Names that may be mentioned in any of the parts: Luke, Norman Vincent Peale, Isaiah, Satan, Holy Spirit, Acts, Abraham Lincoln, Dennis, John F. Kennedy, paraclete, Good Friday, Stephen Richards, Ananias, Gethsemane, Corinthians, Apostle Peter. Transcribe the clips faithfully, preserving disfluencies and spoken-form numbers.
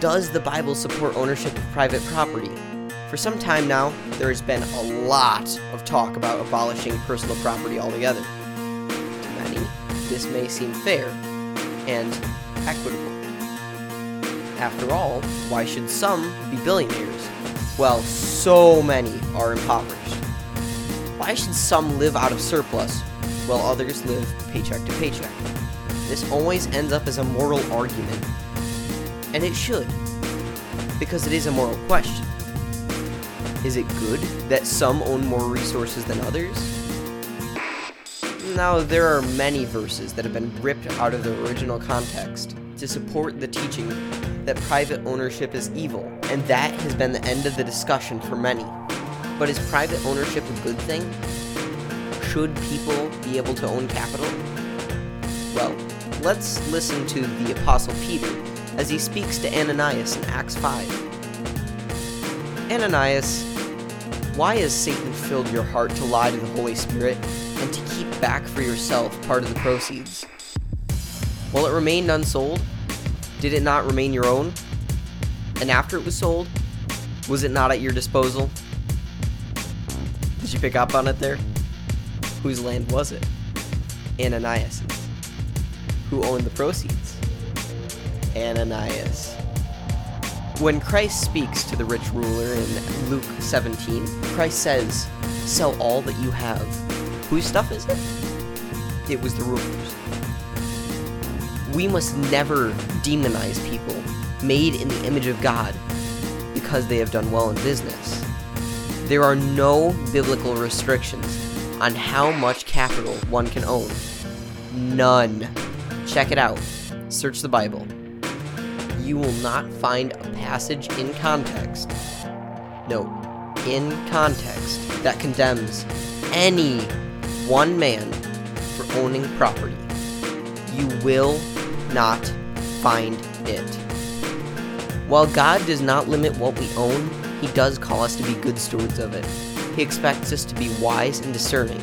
Does the Bible support ownership of private property? For some time now, there has been a lot of talk about abolishing personal property altogether. To many, this may seem fair and equitable. After all, why should some be billionaires? Well, so many are impoverished. Why should some live out of surplus, while others live paycheck to paycheck? This always ends up as a moral argument. And it should, because it is a moral question. Is it good that some own more resources than others? Now, there are many verses that have been ripped out of their original context to support the teaching that private ownership is evil, and that has been the end of the discussion for many. But is private ownership a good thing? Should people be able to own capital? Well, let's listen to the Apostle Peter as he speaks to Ananias in Acts five. Ananias, why has Satan filled your heart to lie to the Holy Spirit and to keep back for yourself part of the proceeds? While it remained unsold, did it not remain your own? And after it was sold, was it not at your disposal? Did you pick up on it there? Whose land was it? Ananias. Who owned the proceeds? Ananias. When Christ speaks to the rich ruler in Luke seventeen, Christ says, "Sell all that you have." Whose stuff is it? It was the ruler's. We must never demonize people made in the image of God because they have done well in business. There are no biblical restrictions on how much capital one can own. None. Check it out. Search the Bible. You will not find a passage in context, no, in context, that condemns any one man for owning property. You will not find it. While God does not limit what we own, He does call us to be good stewards of it. He expects us to be wise and discerning.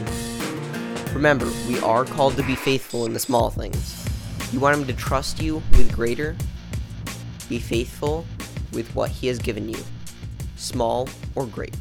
Remember, we are called to be faithful in the small things. You want Him to trust you with greater? Be faithful with what He has given you, small or great.